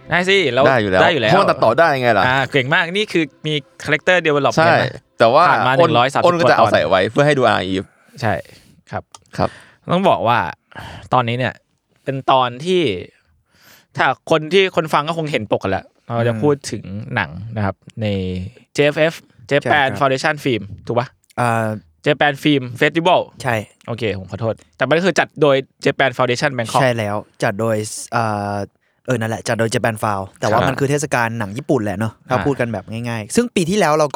ได้สิเราได้อยู่แล้วเพราะตัดต่อได้ไงล่ะเก่งมากนี่คือมีคาแรคเตอร์ develop ใช่แต่ว่าอ้นก็จะเอาใส่ไว้เพื่อให้ดู RF ใช่ครับต้องบอกว่าตอนนี้เนี่ยเป็นตอนที่ถ้าคนฟังก็คงเห็นปกกันแล้วเราจะพูดถึงหนังนะครับใน JFF Japan Foundation Film ถูกป่ะJapan Film Festival ใช่โอเคผมขอโทษแต่มันคือจัดโดย Japan Foundation Bangkok ใช่แล้วจัดโดยนั่นแหละจัดโดย Japan Found แต่ว่ามันคือเทศกาลหนังญี่ปุ่นแหละเนาะถ้าพูดกันแบบง่ายๆซึ่งปีที่แล้วเรา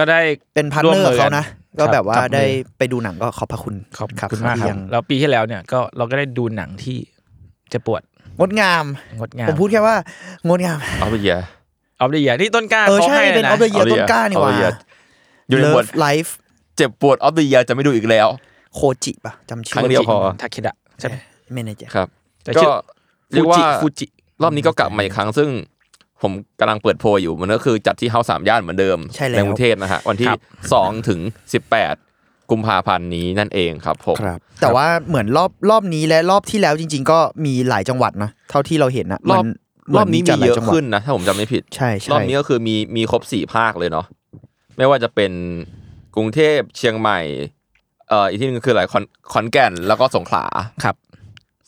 ก็ได้เป็นพาร์ทเนอร์เขานะก็แบบว่าได้ไปดูหนังก็ขอบพระคุณขอบคุณมากครับแล้วปีที่แล้วเนี่ยก็เราก็ได้ดูหนังที่จะปวดงดงามผมพูดแค่ว่างดงามออฟเดอะเยียร์นี่ต้นกล้าขอให้นะเป็นออฟเดอะเยียร์ต้นกล้านี่หว่า Love Lifeเจ็บปวดออฟเดอะเยียร์จะไม่ดูอีกแล้วโคจิป่ะจำชื่อครั้งเดียวพอทาเคดะใช่ไหมไม่แน่ใจครับก็เรียกว่ารอบนี้ก็กลับมาอีกครั้งซึ่งผมกำลังเปิดโพลอยู่มันก็คือจัดที่เฮ้าส์3ย่านเหมือนเดิมในกรุงเทพนะฮะวันที่2ถึง18กุมภาพันธ์นี้นั่นเองครับผมแต่ว่าเหมือนรอบนี้และรอบที่แล้วจริงๆก็มีหลายจังหวัดนะเท่าที่เราเห็นนะรอบนี้มีเยอะขึ้นนะถ้าผมจำไม่ผิดใช่รอบนี้ก็คือมีครบ4ภาคเลยเนาะไม่ว่าจะเป็นกรุงเทพเชียงใหม่อีกที่นึงคืออะไรขอนแก่นแล้วก็สงขลาครับ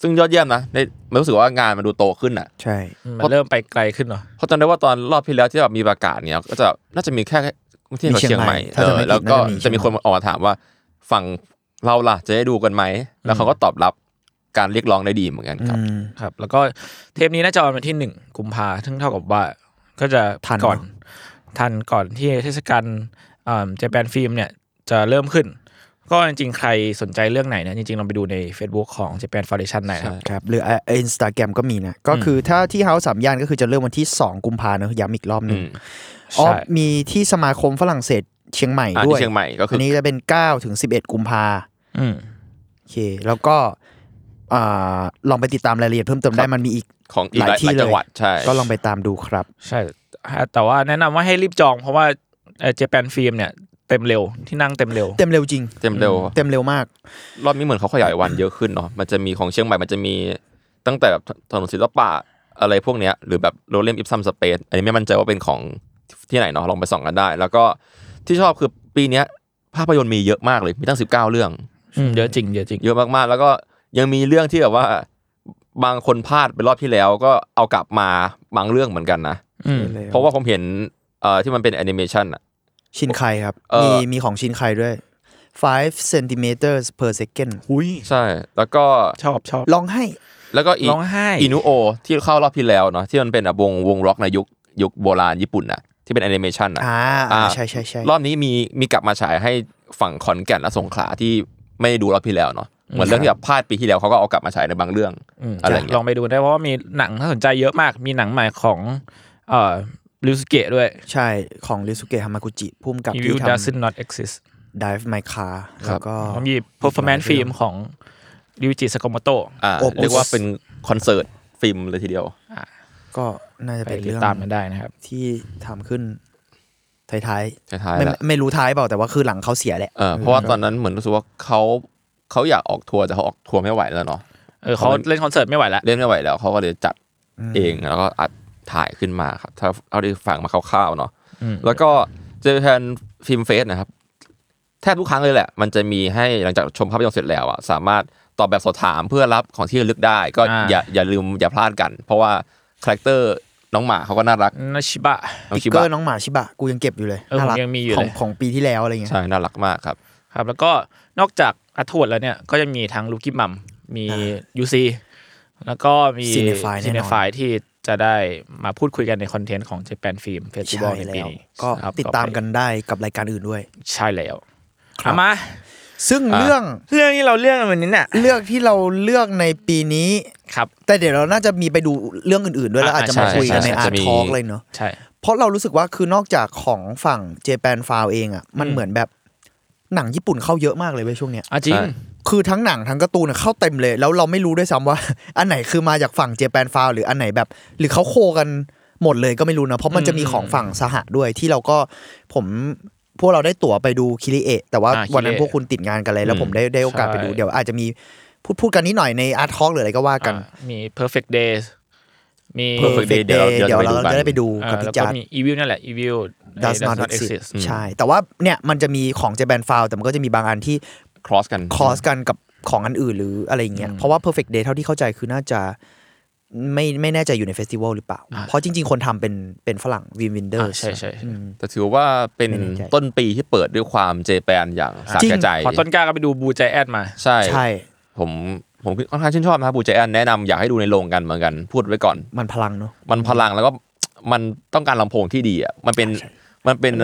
ซึ่งยอดเยี่ยมนะได้รู้สึกว่างานมันดูโตขึ้นอ่ะใช่มันเริ่มไปไกลขึ้นเนาะเพราะตอนได้ว่าตอนรอบที่แล้วที่แบบมีประกาศเนี่ยก็จะน่าจะมีแค่กรุงเทพกับเชียงใหม่แล้วก็จะมีคนออกมาถามว่าฝั่งเราล่ะจะได้ดูกันไหมแล้วเขาก็ตอบรับการเรียกร้องได้ดีเหมือนกันครับแล้วก็เทปนี้น่าจะออนวันที่1กุมภาพันธ์ซึ่งเท่ากับว่าก็จะทันก่อนที่เทศกาลJapan Film เนี่ยจะเริ่มขึ้นก็จริงๆใครสนใจเรื่องไหนเนี่ยจริงๆลองไปดูใน Facebook ของ Japan Foundation ได้ครับหรือ Instagram ก็มีนะก็คือถ้าที่ House 3ย่านก็คือจะเริ่มวันที่2กุมภาพันธ์นะย้ำอีกรอบนึงอ๋อมีที่สมาคมฝรั่งเศสเชียงใหม่ด้วยเชียงใหม่ก็คืออันนี้จะเป็น9ถึง11กุมภาพันธ์โอเคแล้วก็ลองไปติดตามรายละเอียดเพิ่มเติมได้มันมีอีกของหลายที่จังหวัดใช่ก็ลองไปตามดูครับใช่แต่ว่าแนะนำว่าให้รีบจองเพราะว่าJapan Film เนี่ยเต็มเร็วที่นั่งเต็มเร็วจริงเต็มเร็วมากรอบนี้เหมือนเขาขยายวันเยอะขึ้นเนาะมันจะมีของเชียงใหม่มันจะมีตั้งแต่แบบถนนศิลปะอะไรพวกเนี้ยหรือแบบโรเลมอิปซัมสเปซอันนี้ไม่มั่นใจว่าเป็นของที่ไหนเนาะลองไปส่องกันได้แล้วก็ที่ชอบคือปีนี้ภาพยนตร์มีเยอะมากเลยมีตั้ง19เรื่องเยอะจริงเยอะมากๆแล้วก็ยังมีเรื่องที่แบบว่าบางคนพลาดไปรอบที่แล้วก็เอากลับมาบางเรื่องเหมือนกันนะเพราะว่าผมเห็นที่มันเป็นแอนิเมชันอ่ะชินไคครับมีของชินไคด้วย5 centimeters per second อุ้ยใช่แล้วก็ชอบร้องไห้แล้วก็อินุโอที่เข้ารอบที่แล้วเนาะที่มันเป็นวงร็อกในยุคโบราณญี่ปุ่นน่ะที่เป็นแอนิเมชันอ่ะใช่ๆๆรอบนี้มีกลับมาฉายให้ฝั่งขอนแก่นและสงขลาที่ไม่ได้ดูรอบที่แล้วเนาะเหมือนเรื่องที่แบบพลาดปีที่แล้วเขาก็เอากลับมาฉายในบางเรื่องอะไรอย่างเงี้ยลองไปดูได้เพราะว่ามีหนังน่าสนใจเยอะมากมีหนังใหม่ของริวสุเกะด้วยใช่ของริวสุเกะฮามากุจิพุ่มกับที่ทำ You does not exist Drive my car แล้วก็ผมหยิบ performance film ของริวจิซากาโมโตะเรียกว่าเป็นคอนเสิร์ตฟิล์มเลยทีเดียวก็น่าจะเป็นเรื่องตามกันได้นะครับที่ทำขึ้นท้ายไม่รู้ท้ายเปล่าแต่ว่าคือหลังเขาเสียแหละเพราะว่าตอนนั้นเหมือนรู้สึกว่าเขาอยากออกทัวร์แต่เขาออกทัวร์ไม่ไหวแล้วเนาะเขาเล่นคอนเสิร์ตไม่ไหวแล้วเขาก็เลยจัดเองแล้วก็อัดถ่ายขึ้นมาครับถ้าเอาได้ฟังมาคร่าวๆเนาะแล้วก็เจอแทนฟิล์มเฟสนะครับแทบทุกครั้งเลยแหละมันจะมีให้หลังจากชมภาพยนตร์เสร็จแล้วอ่ะสามารถตอบแบบสอบถามเพื่อรับของที่ระลึกได้ก็อย่าลืมอย่าพลาดกันเพราะว่าคาแรคเตอร์น้องหมาเขาก็น่ารักนาชิบะติ๊กเกอร์น้องหมาชิบะกูยังเก็บอยู่เลยน่ารักของปีที่แล้วอะไรเงี้ยใช่น่ารักมากครับครับแล้วก็นอกจากอัทวดแล้วเนี่ยก็จะมีทั้งลูกี้มัมมียูซีแล้วก็มีซีเนฟายที่จะได้มาพูดคุยกันในคอนเทนต์ของ Japan Film Festival ในปีนี้ก็ติดตามกันได้กับรายการอื่นด้วยใช่แล้วครับมาซึ่งเรื่องที่เราเลือกวันนี้เนี่ยเลือกที่เราเลือกในปีนี้ครับแต่เดี๋ยวเราน่าจะมีไปดูเรื่องอื่นๆด้วยแล้วอาจจะมาคุยกันใน Art Talk เลยเนาะใช่เพราะเรารู้สึกว่าคือนอกจากของฝั่ง Japan Found เองอ่ะมันเหมือนแบบหนังญี่ปุ่นเข้าเยอะมากเลยเว้ยช่วงเนี้ยจริงคือทั้งหนังทั้งการ์ตูนเข้าเต็มเลยแล้วเราไม่รู้ด้วยซ้ำว่าอันไหนคือมาจากฝั่ง Japan Found หรืออันไหนแบบหรือเขาโคกันหมดเลยก็ไม่รู้นะเพราะมันจะมีของฝั่งสหด้วยที่เราก็ผมพวกเราได้ตั๋วไปดูคิริเอะแต่ว่าวันนั้นพวกคุณติดงานกันเลยแล้วผมได้โอกาสไปดูเดี๋ยวอาจจะมีพูดกันนิดหน่อยใน Art Talk หรืออะไรก็ว่ากันมี Perfect Days มี Perfect Day เดี๋ยวเราจะได้ไปดูกับพี่จัดแล้วก็มี Evil นั่นแหละ Evil Does Not Exist ใช่แต่ว่าเนี่ยมันจะมีของ Japan Found แต่มันก็จะมีบางอันที่ cross กันกับของอันอื่นหรืออะไรอย่างเงี้ยเพราะว่า Perfect Day เท่าที่เข้าใจคือน่าจะไม่แน่ใจอยู่ในเฟสติวัลหรือเปล่าเพราะจริงๆคนทำเป็นฝรั่งวินเดอร์ใช่ๆแต่ถือว่าเป็นต้นปีที่เปิดด้วยความเจแปนอย่างสะใจพอต้นกล้าก็ไปดูบูไจแอนมาใช่ผมค่อนข้างชื่นชอบนะครับบูไจแอนแนะนำอยากให้ดูในโรงกันเหมือนกันพูดไว้ก่อนมันพลังเนาะมันพลังแล้วก็มันต้องการลำโพงที่ดีอ่ะมันเป็น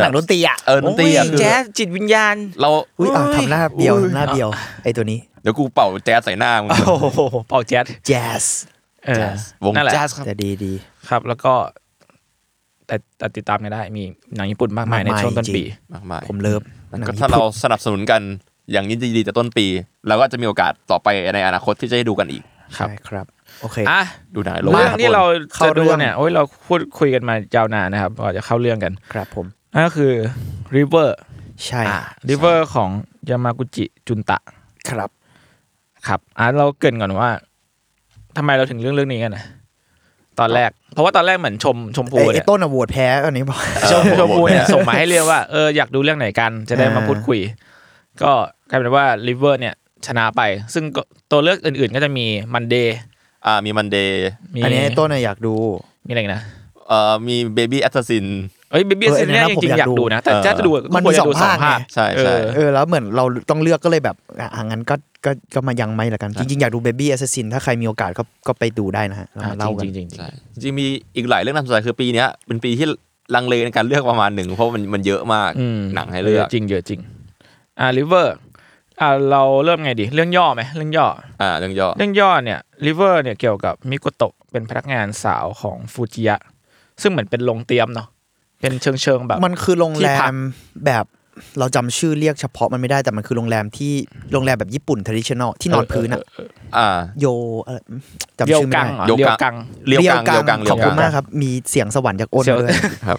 หนังดนตรีอ่ะดนตรีอ่ะคือแจ๊สจิตวิญญาณเราทำหน้าเบี้ยวไอ้ตัวนี้เดี๋ยวกูเป่าแจ๊สใส่หน้ามึงโอ้โหเป่าแจ๊สวงแจ๊สครับแต่ดีๆครับแล้วก็แต่ติดตามกันได้มีหนังญี่ปุ่นมากมายในช่วงต้นปีมากมายผมเลิฟก็ถ้าเราสนับสนุนกันอย่างนี้ดีๆแต่ต้นปีเราก็จะมีโอกาสต่อไปในอนาคตที่จะได้ดูกันอีกใช่ครับโอเคอ่ะดูหนังเรื่องที่เราจะดูเนี่ยโอ้ยเราพูดคุยกันมายาวนานนะครับก่อนจะเข้าเรื่องกันครับผมนั่นก็คือ River ใช่ River ของยามากุจิจุนตะครับอ่ะเราเกริ่นก่อนว่าทำไมเราถึงเรื่องนี้กันนะตอนแรกเพราะว่าตอนแรกเหมือนชมพูเนี่ยต้นอะโหวตแพ้อันนี้บอกชมพูเนี่ยส่งมาให้เรียกว่าอยากดูเรื่องไหนกันจะได้มาพูดคุยก็กลายเป็นว่า River เนี่ยชนะไปซึ่งตัวเลือกอื่นๆก็จะมี Monday มี Monday อันนี้ต้นอยากดูมีอะไรนะมี Baby Assassin เอ้ย Baby Assassin เนี่ยจริงๆอยากดูนะแต่จะดูมันมี2ภาคใช่ๆแล้วเหมือนเราต้องเลือกก็เลยแบบงั้นก็มายังไม่ละกันจริงๆอยากดู Baby Assassin ถ้าใครมีโอกาสก็ไปดูได้นะฮะเล่ากันจริงมีอีกหลายเรื่องน่าสนใจคือปีนี้เป็นปีที่ลังเลในการเลือกประมาณหนึ่งเพราะมันเยอะมากหนังให้เลือกเยอะจริงRiver เราเริ่มไงดีเรื่องย่อมั้ยเรื่องย่อเรื่องย่อเนี่ย River เนี่ยเกี่ยวกับมิโกโตะเป็นพนักงานสาวของฟูจิยะซึ่งเหมือนเป็นโรงเตี๊ยมเนาะเป็นเชิงแบบมันคือโรงแรมแบบเราจำชื่อเรียกเฉพาะมันไม่ได้แต่มันคือโรงแรมแบบญี่ปุ่น traditional ที่นอนพื้นอ่ะโยจำชื่อไม่ได้เรียวกังขอบคุณมากครับมีเสียงสวรรค์จากโอนเลยครับ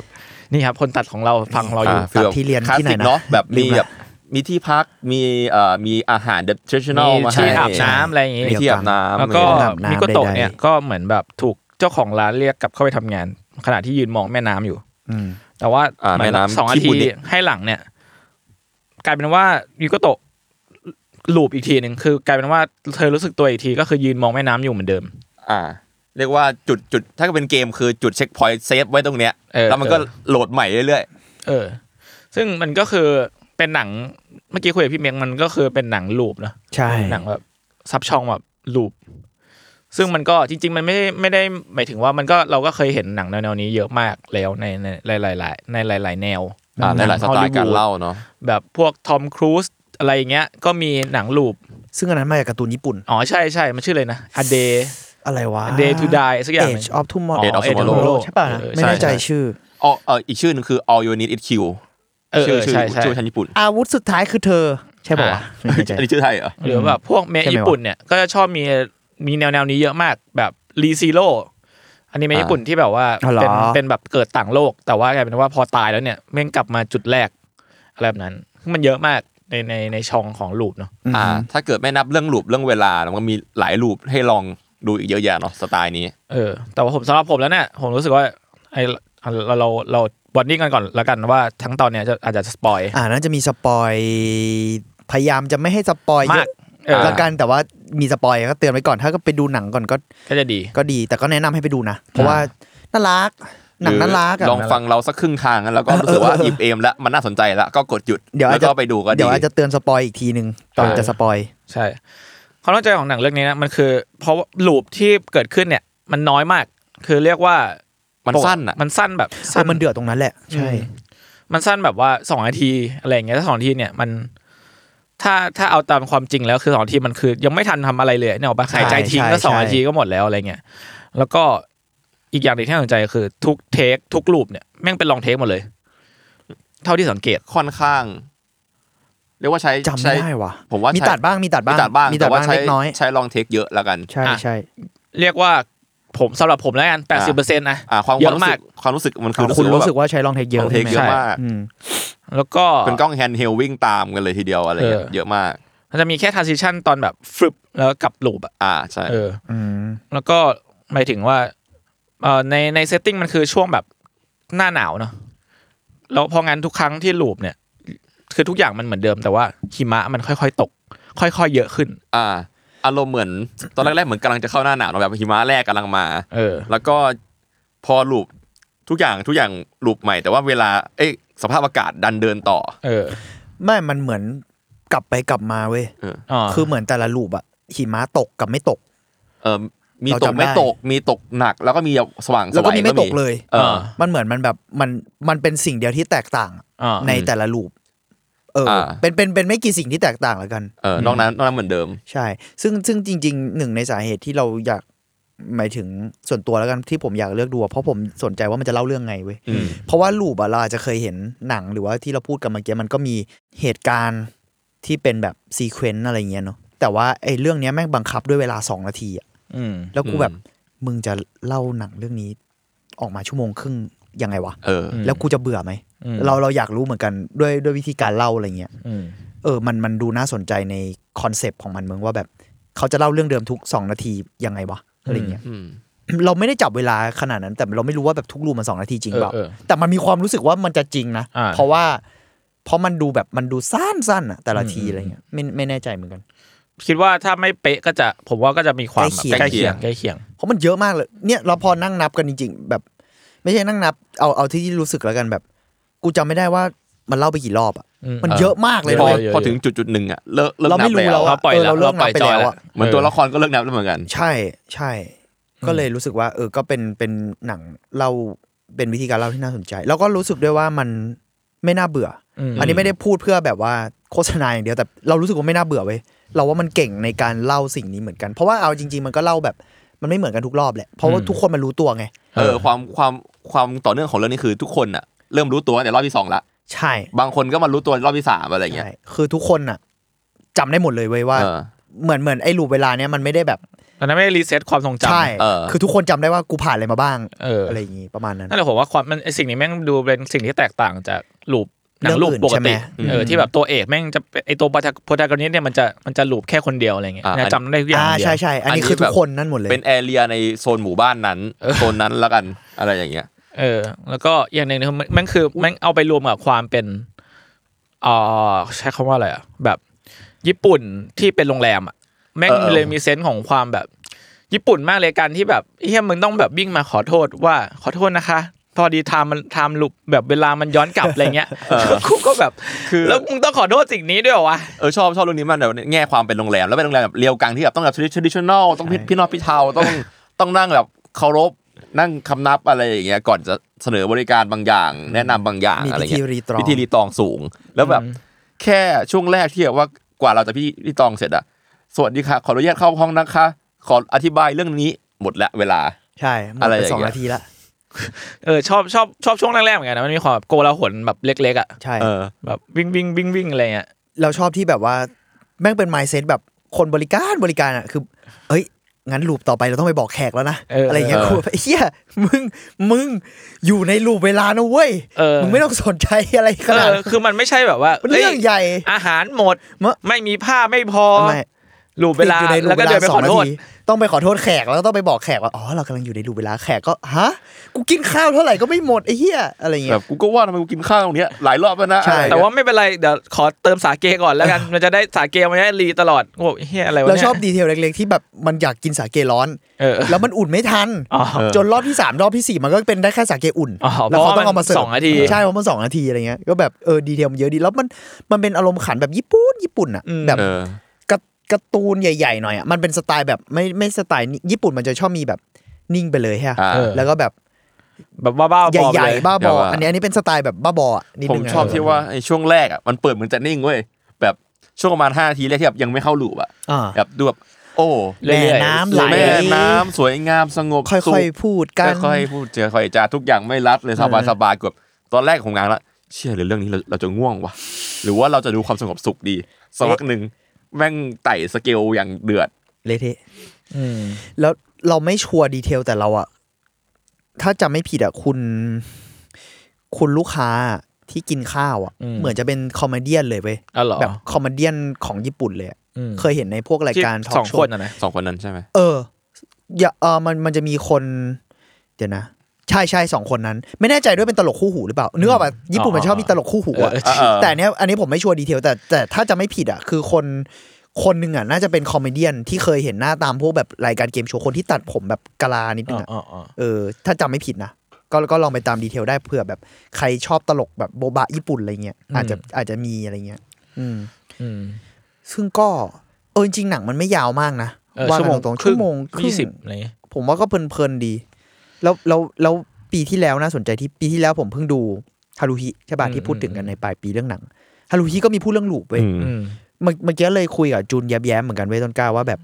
นี่ครับคนตัดของเราฟังเราอยู่ตัดที่เรียนที่ไหนนะแบบมีที่พักมีอาหาร traditional มาให้มีที่อาบน้ำอะไรอย่างงี้ที่อาบน้ำแล้วก็มิโกโตะเนี่ยก็เหมือนแบบถูกเจ้าของร้านเรียกกลับเข้าไปทำงานขณะที่ยืนมองแม่น้ำอยู่แต่ว่าแม่น้ำ2นาทีให้หลังเนี่ยกลายเป็นว่ามิโกโตะลูปอีกทีหนึ่งคือกลายเป็นว่าเธอรู้สึกตัวอีกทีก็คือยืนมองแม่น้ำอยู่เหมือนเดิมเรียกว่าจุดถ้าเป็นเกมคือจุดเช็คพอยต์เซฟไว้ตรงเนี้ยแล้วมันก็โหลดใหม่เรื่อยๆซึ่งมันก็คือเป็นหนังเมื่อกี้คุยกับพี่เมงมันก็คือเป็นหนังลูปเนาะใช่หนังแบบซับช่องแบบลูปซึ่งมันก็จริงๆมันไม่ได้หมายถึงว่ามันก็เราก็เคยเห็นหนังแนวๆนี้เยอะมากแล้วในหลายแนวในหลายสไตล์การเล่าเนาะแบบพวกทอมครูซอะไรอย่างเงี้ยก็มีหนังลูปซึ่งอันนั้นมาจากการ์ตูนญี่ปุ่นอ๋อใช่ๆมันชื่ออะไรนะ A Day อะไรวะ A Day to Die สักอย่าง Age of Tomorrow ใช่ป่ะไม่แน่ใจชื่ออีกชื่อนึงคือ All You Need Is Q ชื่อทางญี่ปุ่นอาวุธสุดท้ายคือเธอใช่ป่ะอันนี้ชื่อไทยเหรอหรือแบบพวกเมญี่ปุ่นเนี่ยก็จะชอบมีแนวๆนี้เยอะมากแบบรีซีโร่อันนี้เมญี่ปุ่นที่แบบว่าเป็นแบบเกิดต่างโลกแต่ว่ากลายเป็นว่าพอตายแล้วเนี่ยแม่งกลับมาจุดแรกอะไรแบบนั้นมันเยอะมากในช่องของลูปเนาะถ้าเกิดไม่นับเรื่องลูปเรื่องเวลามันก็มีหลายลูปให้ลองดูอีกเยอะแยะเนาะสไตล์นี้แต่ว่าผมสำหรับผมแล้วเนี่ยผมรู้สึกว่าไอเราบอดดิ้งกันก่อนแล้วกันว่าทั้งตอนเนี่ยอาจจะสปอยน่าจะมีสปอยพยายามจะไม่ให้สปอยเยอะแล้วกันแต่ว่ามีสปอยก็เตือนไว้ก่อนถ้าก็ไปดูหนังก่อนก็จะดีก็ดีแต่ก็แนะนำให้ไปดูนะเพราะว่าน่ารักหนังน่ารักลองฟังเราสักครึ่งทางแล้วก็รู้สึกว่าอิ่มเอมแล้วมันน่าสนใจแล้วก็กดหยุดแล้วก็ไปดูก็ดีเดี๋ยวอาจจะเตือนสปอยอีกทีนึงตอนจะสปอยใช่ความน่าสนใจของหนังเรื่องนี้นะมันคือเพราะลูปที่เกิดขึ้นเนี่ยมันน้อยมากคือเรียกว่ามันสั้นแบบมันเดือดตรงนั้นแหละใช่มันสั้นแบบว่า2นาทีอะไรอย่างเงี้ยถ้า2นาทีเนี่ยมันถ้าเอาตามความจริงแล้วคือ2นาทีมันคือยังไม่ทันทำอะไรเลยเนี่ยออกมาหายใจทิ้งก็2นาทีก็หมดแล้วอะไรเงี้ยแล้วก็อีกอย่างนึงที่น่าสนใจคือทุกเทคทุกรูปเนี่ยแม่งเป็นลองเทคหมดเลยเท่าที่สังเกตค่อนข้างเรียกว่าใช้ผมว่ามีตัดบ้างแต่ว่าใช้ลองเทคเยอะแล้วกันใช่เรียกว่าผมสำหรับผมแล้วกัน 80% นะเยอะมากความรู้สึกมันคือรู้สึกว่าใช้ลองเทคเยอะมากแล้วก็เป็นกล้องแฮนด์เฮลวิ่งตามกันเลยทีเดียวอะไรเงี้ยเยอะมากมันจะมีแค่ transition ตอนแบบฟึบแล้วกลับลูปใช่แล้วก็หมายถึงว่าในเซตติ้งมันคือช่วงแบบหน้าหนาวเนาะแล้วพองั้นทุกครั้งที่ลูปเนี่ยคือทุกอย่างมันเหมือนเดิมแต่ว่าหิมะมันค่อยๆตกค่อยๆเยอะขึ้นอารมณ์เหมือนตอนแรกๆเหมือนกำลังจะเข้าหน้าหนาวแบบหิมะแรกกำลังมาแล้วก็พอลูปทุกอย่างลูปใหม่แต่ว่าเวลาสภาพอากาศดันเดินต่อไม่มันเหมือนกลับไปกลับมาเว้ยคือเหมือนแต่ละลูปอะหิมะตกกับไม่ตกมีตกไม่ตกมีตกหนักแล้วก็มีสว่างแล้วก็มีไม่ตกเลยมันเหมือนมันแบบมันเป็นสิ่งเดียวที่แตกต่างในแต่ละลูปเป็นไม่กี่สิ่งที่แตกต่างแล้วกันนอกนั้นเหมือนเดิมใช่ซึ่งจริงๆหนึ่งในสาเหตุที่เราอยากหมายถึงส่วนตัวแล้วกันที่ผมอยากเลือกดูเพราะผมสนใจว่ามันจะเล่าเรื่องไงเว้ยเพราะว่าลูปเราอาจจะเคยเห็นหนังหรือว่าที่เราพูดกันเมื่อกี้มันก็มีเหตุการณ์ที่เป็นแบบซีเควนซ์อะไรเงี้ยเนาะแต่ว่าไอ้เรื่องนี้แม่งบังคับด้วยเวลา2นาทีอ่ะแล้วกูแบบมึงจะเล่าหนังเรื่องนี้ออกมาชั่วโมงครึ่งยังไงวะแล้วกูจะเบื่อไหมเราอยากรู้เหมือนกันด้วยวิธีการเล่าอะไรเงี้ยมันดูน่าสนใจในคอนเซปต์ของมันมึงว่าแบบเขาจะเล่าเรื่องเดิมทุก2นาทียังไงวะอะไรเงี้ยเราไม่ได้จับเวลาขนาดนั้นแต่เราไม่รู้ว่าแบบทุกรูปมัน2นาทีจริงเปล่าแต่มันมีความรู้สึกว่ามันจะจริงนะเพราะมันดูแบบมันดูสั้นๆอ่ะแต่ละทีอะไรเงี้ยไม่แน่ใจเหมือนกันคิดว่าถ้าไม่เป๊ะก็จะผมว่าก็จะมีความใกล้เคียงเพราะมันเยอะมากเลยเนี่ยเราพอนั่งนับกันจริงๆแบบไม่ใช่นั่งนับเอาที่รู้สึกแล้วกันแบบกูจำไม่ได้ว่ามันเล่าไปกี่รอบอ่ะมันเยอะมากเลยพอถึงจุดๆนึงอ่ะเลิกนับไปแล้วเราปล่อยจอยแล้วเหมือนตัวละครก็เลิกนับแล้วเหมือนกันใช่ก็เลยรู้สึกว่าก็เป็นหนังเล่าเป็นวิธีการเล่าที่น่าสนใจแล้วก็รู้สึกด้วยว่ามันไม่น่าเบื่ออันนี้ไม่ได้พูดเพื่อแบบว่าโฆษณาอย่างเดียวแต่เรารู้สึกว่าไม่น่าเบื่อเว้ยเราว่ามันเก่งในการเล่าสิ่งนี้เหมือนกันเพราะว่าเอาจริงๆมันก็เล่าแบบมันไม่เหมือนกันทุกรอบแหละเพราะว่าทุกคนมันรู้ตัวไงความต่อเนื่องของเรื่องนี้คือทุกคนอ่ะเริ่มรู้ตัวแต่รอบที่2ละใช่บางคนก็มารู้ตัวรอบที่3อะไรอย่างเงี้ยคือทุกคนน่ะจำได้หมดเลยเว้ยว่าเหมือนไอ้ลูปเวลาเนี้ยมันไม่ได้แบบมันไม่ได้รีเซ็ตความทรงจำคือทุกคนจำได้ว่ากูผ่านอะไรมาบ้างอะไรอย่างงี้ประมาณนั้นนั่นแหละผมว่าความมันไอ้สิ่งนี้แม่งดูเป็นสิ่งที่แตกต่างจากลูปหนังลูปปกติที่แบบตัวเอกแม่งจะไอ้ตัวโปรตากอนิสต์เนี่ยมันจะลูปแค่คนเดียวอะไรอย่างเงี้ยจำได้ทุกอย่างใช่อันนี้คือทุกคนนั่นหมดเลยเป็นแอเรียในโซนหมู่บ้านนั้นโซนนั้นละกันอะไรอย่างเงี้ยแล้วก็อย่างนึงมันคือมันเอาไปรวมกับความเป็นใช้คำว่าอะไรอ่ะแบบญี่ปุ่นที่เป็นโรงแรมอ่ะแม่งเลยมีเซนส์ของความแบบญี่ปุ่นมากเลยการที่แบบเฮ้ยมึงต้องแบบวิ่งมาขอโทษว่าขอโทษนะคะพอดีไทม์ลูปแบบเวลามันย้อนกลับอะไรเงี้ยกูก็แบบคือแล้วมึงต้องขอโทษสิ่งนี้ด้วยเหรอวะชอบเรื่องนี้มากเลยแง่ความเป็นโรงแรมแล้วเป็นโรงแรมแบบเรียวกังที่แบบต้องแบบ traditional ต้องพี่นอพี่เทาต้องนั่งแบบเคารพนั่งคำนับอะไรอย่างเงี้ยก่อนจะเสนอบริการบางอย่างแนะนำบางอย่างอะไรเงี้ยพิธีรีตองสูงแล้วแบบแค่ช่วงแรกที่แบบว่ากว่าเราจะพิธีรีตองเสร็จอะสวัสดีค่ะขออนุญาตเข้าห้องนะคะขออธิบายเรื่องนี้หมดละเวลาใช่อะไรอย่างเงี้ย2 นาทีละ ชอบช่วงแรกๆเหมือนกันนะมันมีความแบบโกลาหลแบบเล็กๆอ่ะใช่แบบวิ่งอะไรเงี้ยเราชอบที่แบบว่าแม่งเป็น mindset แบบคนบริการอ่ะคือเฮ้ยงั้นลูปต่อไปเราต้องไปบอกแขกแล้วนะ อะไรอย่างเงี้ยกูไอ้เหี้ยมึงอยู่ในลูปเวลานะเว้ยมึงไม่ต้องสนใจอะไรขนาดคือมันไม่ใช่แบบว่าเรื่องใหญ่อาหารหมดไม่มีผ้าไม่พอลูปเวลาแล้วก็เดินไปขอโทษต้องไปขอโทษแขกแล้วก็ต้องไปบอกแขกว่าอ๋อเรากำลังอยู่ในลูปเวลาแขกก็ฮะกูกินข้าวเท่าไหร่ก็ไม่หมดไอ้เหี้ยอะไรอย่างเงี้ยแบบกูก็ว่าทำไมกูกินข้าวตรงเนี้ยหลายรอบแล้วนะแต่ว่าไม่เป็นไรเดี๋ยวขอเติมสาเกก่อนแล้วกันมันจะได้สาเกมันจะได้รีตลอดโอ้เหี้ยอะไรวะเนี่ยเราชอบดีเทลเล็กๆที่แบบมันอยากกินสาเกร้อนแล้วมันอุ่นไม่ทันจนรอบที่3รอบที่4มันก็เป็นได้แค่สาเกอุ่นแล้วเขาต้องเอามาเสิร์ฟ2นาทีใช่เพราะมัน2นาทีอะไรเงี้ยก็แบบดีเทลมันเยอะดีแล้วมันเป็นอารมณ์ขันแบบญี่ปุ่นอ่ะแบบการ์ตูนใหญ่ๆหน่อยอ่ะมันเป็นสไตล์แบบไม่สไตล์ญี่ปุ่นมันจะชอบมีแบบนิ่งไปเลยฮะแล้วก็แบบบ้าๆบอใหญ่ๆบ้าบออันนี้เป็นสไตล์แบบบ้าบอนิดนึงผมชอบที่ว่าไอ้ช่วงแรกอ่ะมันเปิดเหมือนจะนิ่งเว้ยแบบช่วงประมาณ5นาทีแรกที่แบบยังไม่เข้าลูปอ่ะแบบดูแบบโอ้แม่น้ำไหลแม่น้ำสวยงามสงบค่อยๆพูดกันค่อยๆพูดเจอค่อยจาทุกอย่างไม่รัดเลยสบายๆกว่าตอนแรกของงานละเชื่อเลยเรื่องนี้เราจะง่วงวะหรือว่าเราจะดูความสงบสุขดีสักพักนึงแม่งไต่สเกลอย่างเดือดเละเทะแล้วเราไม่ชัวร์ดีเทลแต่เราอะถ้าจำไม่ผิดอะคุณลูกค้าที่กินข้าวอะเหมือนจะเป็นคอมเมเดี้เลยเว้ยแบบคอมเมเดี้ของญี่ปุ่นเลยเคยเห็นในพวกรายการทอล์คโชว์2 คนนั้นใช่ไหมมันจะมีคนเดี๋ยวนะใช่ๆ2 คนนั้นไม่แน่ใจด้วยเป็นตลกคู่หูหรือเปล่านึกออกป่ะญี่ปุ่นมันชอบมีตลกคู่หูอ่ะแต่อันนี้ผมไม่ชัวร์ดีเทลแต่ถ้าจะไม่ผิดอ่ะคือคนนึงอ่ะน่าจะเป็นคอมเมเดียนที่เคยเห็นหน้าตามพวกแบบรายการเกมโชว์คนที่ตัดผมแบบกะลานิดนึงอ่ะถ้าจำไม่ผิดนะก็ลองไปตามดีเทลได้เผื่อแบบใครชอบตลกแบบโบบะญี่ปุ่นอะไรเงี้ยอาจจะมีอะไรเงี้ยซึ่งก็จริงๆหนังมันไม่ยาวมากนะว่าตรงๆชั่วโมงครึ่ง20อะไรผมว่าก็เพลินๆดีแล้วปีที่แล้วน่าสนใจที่ปีที่แล้วผมเพิ่งดูฮารุฮิใช่ป่ะที่พูดถึงกันในปลายปีเรื่องหนังฮารุฮิก็มีพูดเรื่องลูปเว้ยเมื่อกี้เลยคุยกับจูนแย้มๆเหมือนกันเว้ยต้นกล้าว่าแบบ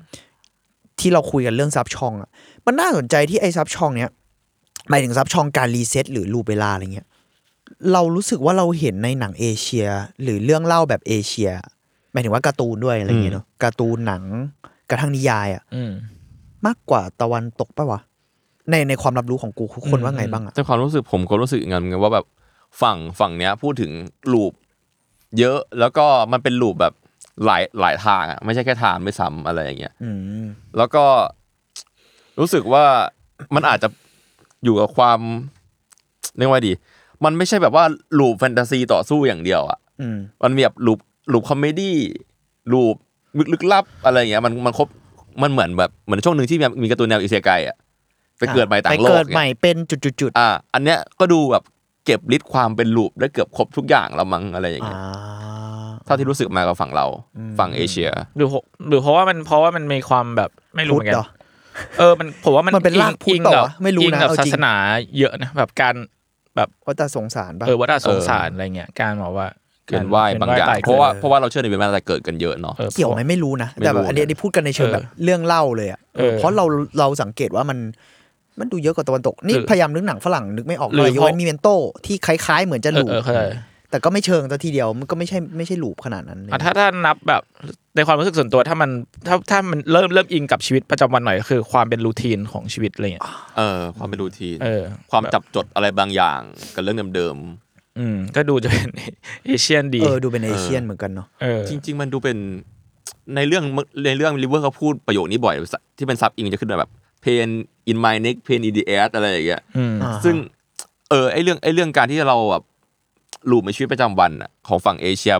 ที่เราคุยกันเรื่องซับชองอ่ะมันน่าสนใจที่ไอ้ซับชองเนี้ยหมายถึงซับชองการรีเซ็ตหรือลูปเวลาอะไรเงี้ยเรารู้สึกว่าเราเห็นในหนังเอเชียหรือเรื่องเล่าแบบเอเชียหมายถึงว่าการ์ตูนด้วยอะไรเงี้ยเนาะการ์ตูนหนังกระทั่งนิยายอ่ะมากกว่าตะวันตกป่ะวะในความรับรู้ของกูคนว่าไงบ้างอ่ะแต่ความรู้สึกผมก็รู้สึกอย่างนั้นว่าแบบฝั่งเนี้ยพูดถึงลูปเยอะแล้วก็มันเป็นลูปแบบหลายทางอ่ะไม่ใช่แค่ทางไม่ซ้ำอะไรอย่างเงี้ยแล้วก็รู้สึกว่ามันอาจจะอยู่กับความเรียกว่าดีมันไม่ใช่แบบว่าลูปแฟนตาซีต่อสู้อย่างเดียวอ่ะมันมีแบบลูปคอมเมดี้ลูปลึกลับอะไรอย่างเงี้ยมันครบมันเหมือนช่วงนึงที่มีการ์ตูนแนวอิเซไกอ่ะไปเกิดใหม่ต่างโลกไปเกิดใหม่เป็นจุดๆอันเนี้ยก็ดูแบบเก็บลิสต์ความเป็นลูปได้เกือบครบทุกอย่างแล้วมั้งอะไรอย่างเงี้ยเท่าที่รู้สึกมากับฝั่งเราฝั่งเอเชียหรือเพราะว่ามันมีความแบบไม่รู้เหมือนกันมันผมว่ามันเป็นรากพุทธเหรอไม่รู้นะศาสนาเยอะนะแบบการแบบวัฏสงสารป่ะวัฏสงสารอะไรเงี้ยการบอกว่าเกินไหวบางอย่างเพราะว่าเราเชื่อในเวทมนต์แต่เกิดกันเยอะเนาะเกี่ยวไหมไม่รู้นะแต่แบบอันนี้พูดกันในเชิงแบบเรื่องเล่าเลยอ่ะเพราะเราสังเกตว่ามันดูเยอะกว่าตะวันตกนี่พยายามนึกหนังฝรั่งนึกไม่ออกเลยยกเว้นมิเมนโตที่คล้ายๆเหมือนจะลูปแต่ก็ไม่เชิงซะทีเดียวมันก็ไม่ใช่ลูปขนาดนั้นเลยถ้านับแบบในความรู้สึกส่วนตัวถ้ามันเริ่มอิงกับชีวิตประจำวันหน่อยก็คือความเป็นรูทีนของชีวิตอะไรเงี้ยความเป็นรูทีนความจับจดอะไรบางอย่างกับเรื่องเดิมๆก็ดูจะเป็นเอเชียนดีดูเป็นเอเชียนเหมือนกันเนาะจริงๆมันดูเป็นในเรื่องRiverเขาพูดประโยคนี้บ่อยที่เป็นซับอิงจะขึ้นแบบpain in my neck pain in the ass อะไรอย่างเงี้ยซึ่งไอ้เรื่องการที่เราแบบลูปในชีวิตประจำวันน่ะของฝั่งเอเชีย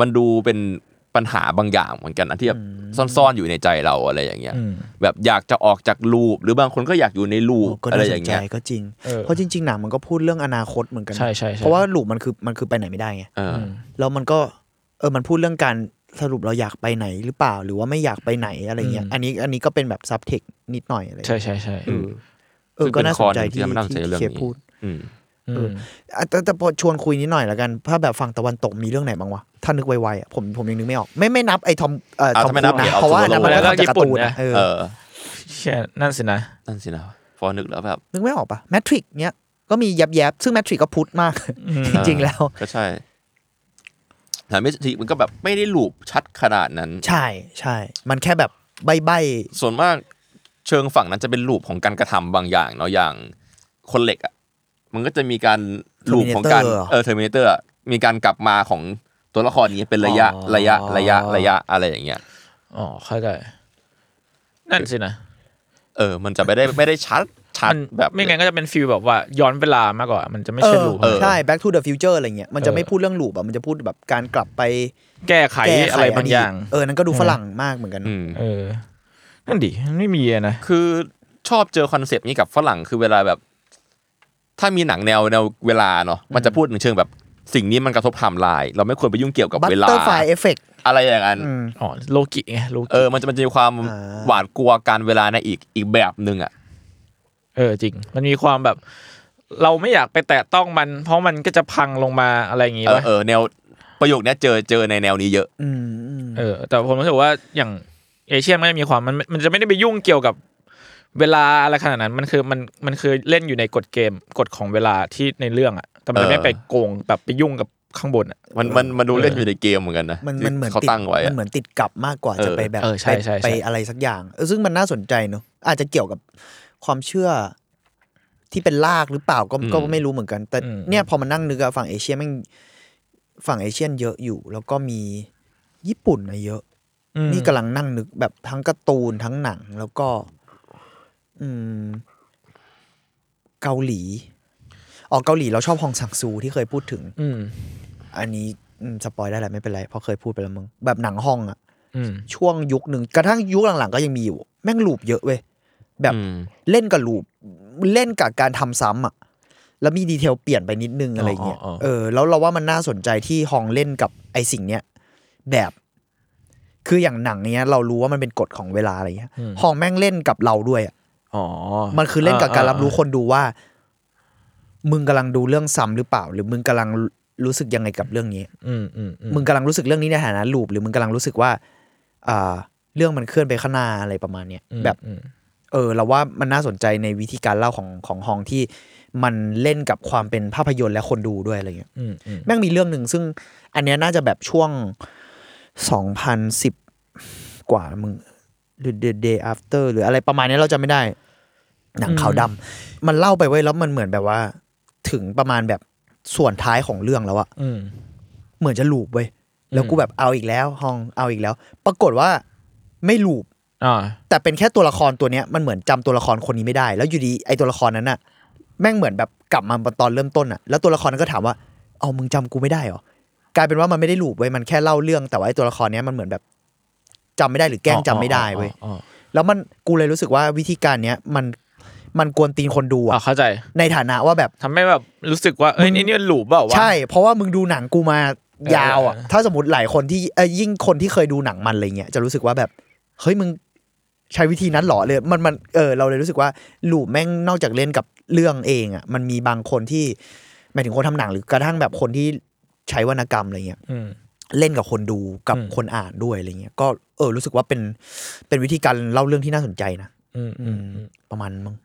มันดูเป็นปัญหาบางอย่างเหมือนกันนะที่แบบซ่อนๆอยู่ในใจเราอะไรอย่างเงี้ยแบบอยากจะออกจากลูปหรือบางคนก็อยากอยู่ในลูปอะไรอย่างเงี้ยก็จริงเพราะจริงๆหนังมันก็พูดเรื่องอนาคตเหมือนกันเพราะว่าลูปมันคือไปไหนไม่ได้ไงแล้วมันก็มันพูดเรื่องการสรุปเราอยากไปไหนหรือเปล่าหรือว่าไม่อยากไปไหนอะไรเงี้ยอันนี้ก็เป็นแบบซับเทคนิดหน่อยอะไรใช่ใช่ใช่ก็น่าสนใจที่เชฟพูดแต่พอชวนคุยนิดหน่อยละกันถ้าแบบฝั่งตะวันตกมีเรื่องไหนบ้างวะถ้านึกไวๆอ่ะผมยังนึกไม่ออกไม่นับไอ้ทอมคูนะเพราะว่ามันก็ญี่ปุ่นนะนั่นสินะ อนึกแล้วแบบนึกไม่ออกปะแมทริกเนี้ยก็มียับยับซึ่งแมทริกก็พุทธมากจริงๆแล้วก็ใช่แต่แมทริกมันก็แบบไม่ได้ลูปชัดขนาดนั้นใช่ใช่มันแค่แบบใบ้ๆส่วนมากเชิงฝั่งนั้นจะเป็นลูปของการกระทำบางอย่างเนาะอย่างคนเหล็กอ่ะมันก็จะมีการลูปของการเทอร์มิเนเตอร์มีการกลับมาของตัวละครนี้เป็นระยะอะไรอย่างเงี้ยอ๋อเข้าใจนั่นสินะมันจะไม่ได้ชัดแบบไม่งั้นก็จะเป็นฟีลแบบว่าย้อนเวลามากกว่ามันจะไม่ใช่ลูปใช่ Back to the Future อะไรเงี้ยมันจะไม่พูดเรื่องลูปแบบมันจะพูดแบบการกลับไปแก้ไขอะไรบางอย่างนั่นก็ดูฝรั่งมากเหมือนกันนั่นดิไม่มีนะคือชอบเจอคอนเซปต์นี้กับฝรั่งคือเวลาแบบถ้ามีหนังแนวเวลาเนาะมันจะพูดถึงเชิงแบบสิ่งนี้มันกระทบไทม์ไลน์เราไม่ควรไปยุ่งเกี่ยวกับเวลา Butterfly Effect อะไรอย่างนั้นอ๋อโลกิไงโลกิมันจะมีความหวาดกลัวการเวลาในอีกแบบนึงอ่ะจริงมันมีความแบบเราไม่อยากไปแตะต้องมันเพราะมันก็จะพังลงมาอะไรอย่างงี้ป่ะแนวประโยคนี้เจอในแนวนี้เยอะแต่ผมรู้สึกว่าอย่างเอเชียมันมีความมันจะไม่ได้ไปยุ่งเกี่ยวกับเวลาอะไรขนาดนั้นมันคือเล่นอยู่ในกฎเกมกฎของเวลาที่ในเรื่องอ่ะแต่มันไม่ไปโกงแบบไปยุ่งกับข้างบนอ่ะมันดูเล่นอยู่ในเกมเหมือนกันนะมันเหมือนเขาตั้งไว้มันเหมือนติดกับมากกว่าจะไปแบบไปอะไรสักอย่างซึ่งมันน่าสนใจเนอะอาจจะเกี่ยวกับความเชื่อที่เป็นรากหรือเปล่าก็ไม่รู้เหมือนกันแต่เนี่ยพอมานั่งนึกฝั่งเอเชียมันฝั่งเอเชียเยอะอยู่แล้วก็มีญี่ปุ่นมาเยอะนี่กำลังนั่งนึกแบบทั้งการ์ตูนทั้งหนังแล้วก็เกาหลีเกาหลีเราชอบฮองซังซูที่เคยพูดถึงอันนี้สปอยได้แหละไม่เป็นไรเพราะเคยพูดไปแล้วมึงแบบหนังฮองอ่ะช่วงยุคนึงกระทั่งยุคหลังๆก็ยังมีอยู่แม่งลูปเยอะเว้ยแบบเล่นกับลูปเล่นกับการทำซ้ำอ่ะแล้วมีดีเทลเปลี่ยนไปนิดนึงอะไรเงี้ยแล้วเราว่ามันน่าสนใจที่ฮองเล่นกับไอสิ่งเนี้ยแบบคืออย่างหนังเนี้ยเรารู้ว่ามันเป็นกฎของเวลาอะไรเงี้ยฮองแม่งเล่นกับเราด้วยอ่ะมันคือเล่นกับการรับรู้คนดูว่ามึงกำลังดูเรื่องซ้ำหรือเปล่าหรือมึงกำลังรู้สึกยังไงกับเรื่องนี้มึงกำลังรู้สึกเรื่องนี้ในฐานะลูปหรือมึงกำลังรู้สึกว่าเรื่องมันเคลื่อนไปข้างหน้าอะไรประมาณเนี้ยแบบเราว่ามันน่าสนใจในวิธีการเล่าของฮองที่มันเล่นกับความเป็นภาพยนตร์และคนดูด้วยอะไรเงี้ยแม่งมีเรื่องนึงซึ่งอันเนี้ยน่าจะแบบช่วง2010กว่ามึงหรือ The Day After หรืออะไรประมาณนี้เราจะไม่ได้หนังขาวดำมันเล่าไปไว้แล้วมันเหมือนแบบว่าถึงประมาณแบบส่วนท้ายของเรื่องแล้วอะเหมือนจะลูปเว้ยแล้วกูแบบเอาอีกแล้วฮองเอาอีกแล้วปรากฏว่าไม่ลูปแต่เป็นแค่ตัวละครตัวเนี้ยมันเหมือนจำตัวละครคนนี้ไม่ได้แล้วอยู่ดีไอตัวละครนั้นอะแม่งเหมือนแบบกลับมาตอนเริ่มต้นอะแล้วตัวละครนั้นก็ถามว่าเอามึงจำกูไม่ได้หรอกลายเป็นว่ามันไม่ได้ลูปเว้ยมันแค่เล่าเรื่องแต่ว่าไอตัวละครเนี้ยมันเหมือนแบบจำไม่ได้หรือแกล้งจำไม่ได้เว้ยแล้วมันกูเลยรู้สึกว่าวิธีการเนี้ยมันกวนตีนคนดูอ่ะเข้าใจในฐานะว่าแบบทำให้แบบรู้สึกว่าเอ้ยนี่หลูบเปล่าวะใช่เพราะว่ามึงดูหนังกูมายาวอ่ะถ้าสมมติหลายคนที่ยิ่งคนที่เคยดูหนังมันอะไรเงี้ยจะรู้สึกว่าแบบเฮ้ยมึงใช้วิธีนั้นหรอเลยมันเราเลยรู้สึกว่าหลูบแม่งนอกจากเล่นกับเรื่องเองอ่ะมันมีบางคนที่หมายถึงคนทำหนังหรือกระทั่งแบบคนที่ใช้วรรณกรรมอะไรเงี้ยเล่นกับคนดูกับคนอ่านด้วยอะไรเงี้ยก็รู้สึกว่าเป็นวิธีการเล่าเรื่องที่น่าสนใจนะประมาณมั้ง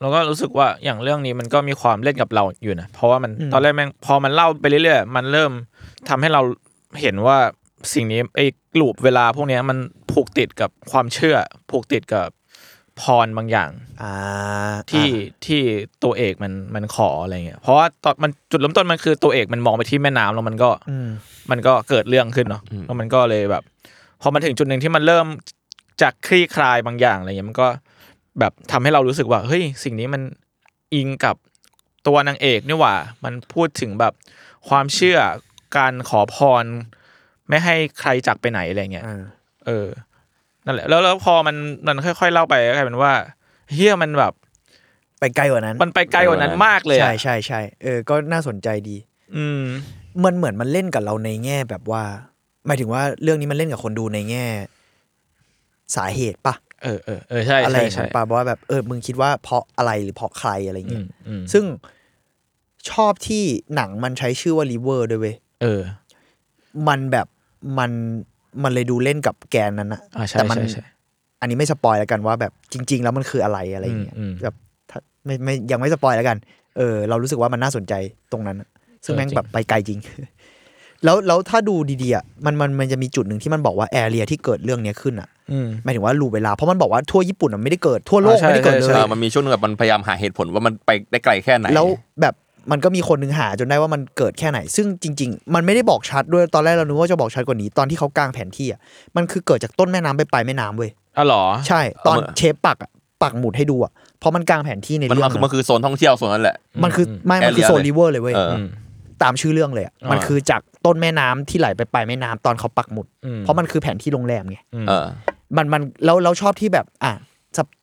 แล้วก็รู้สึกว่าอย่างเรื่องนี้มันก็มีความเล่นกับเราอยู่นะเพราะว่ามันตอนแรกแม่งพอมันเล่าไปเรื่อยๆมันเริ่มทำให้เราเห็นว่าสิ่งนี้ไอ้ลูปเวลาพวกนี้มันผูกติดกับความเชื่อผูกติดกับพรบางอย่างที่ตัวเอกมันขออะไรเงี้ยเพราะว่าตอนมันจุดเริ่มต้นมันคือตัวเอกมันมองไปที่แม่น้ำแล้วมันก็เกิดเรื่องขึ้นเนาะแล้วมันก็เลยแบบพอมันถึงจุดนึงที่มันเริ่มจากคลี่คลายบางอย่างอะไรเงี้ยมันก็แบบทำให้เรารู้สึกว่าเฮ้ยสิ่งนี้มันอิงกับตัวนางเอกนี่หว่ามันพูดถึงแบบความเชื่อการขอพรไม่ให้ใครจากไปไหนอะไรเงี้ยนั่นแหละแล้วพอมันค่อยๆเล่าไปก็กลายเป็นว่าเฮียมันแบบไปไกลกว่านั้นมันไปไกลกว่านั้นมากเลยใช่ใช่ใช่ก็น่าสนใจดีมันเหมือนมันเล่นกับเราในแง่แบบว่าหมายถึงว่าเรื่องนี้มันเล่นกับคนดูในแง่สาเหตุปะใช่อะไรอย่างปะว่าแบบมึงคิดว่าเพราะอะไรหรือเพราะใครอะไรเงี้ยซึ่งชอบที่หนังมันใช้ชื่อว่า River ด้วยเว้ยมันแบบมันเลยดูเล่นกับแกนนั้นนะแต่มันอันนี้ไม่สปอยแล้วกันว่าแบบจริงๆแล้วมันคืออะไรอะไรเงี้ยแบบ ไม่ยังไม่สปอยแล้วกันเรารู้สึกว่ามันน่าสนใจตรงนั้นซึ่งแม่งแบบไปไกลจริง แล้วถ้าดูดีๆอ่ะมันจะมีจุดหนึ่งที่มันบอกว่าแอเรียที่เกิดเรื่องนี้ขึ้นอ่ะหมายถึงว่ารูเวลาเพราะมันบอกว่าทั่วญี่ปุ่นมันไม่ได้เกิดทั่วโลกไม่ได้เกิดเลยมันมีช่วงนึงแบบมันพยายามหาเหตุผลว่ามันไปได้ไกลแค่ไหนแล้วแบบมันก็มีคนนึงหาจนได้ว่ามันเกิดแค่ไหนซึ่งจริงๆมันไม่ได้บอกชัดด้วยตอนแรกเรานึกว่าจะบอกชัดกว่านี้ตอนที่เขากางแผนที่อ่ะมันคือเกิดจากต้นแม่น้ำไปปลายแม่น้ำเว้ยอ๋อเหรอใช่ตอนเชฟปักหมุดให้ดูอ่ะเพราะมันกางแผนที่ในเรื่องมันคือโซนท่องเที่ยวโซนนั้นแหละมันคือโซน River เลยเว้ยตามชื่อเรื่องเลยอ่ะมันคือจากต้นแม่น้ำที่ไหลไปปลายแม่น้ำตอนเขาปักหมุดเพราะมันคือแผนที่โรงแรมไงมันเราชอบที่แบบอ่ะ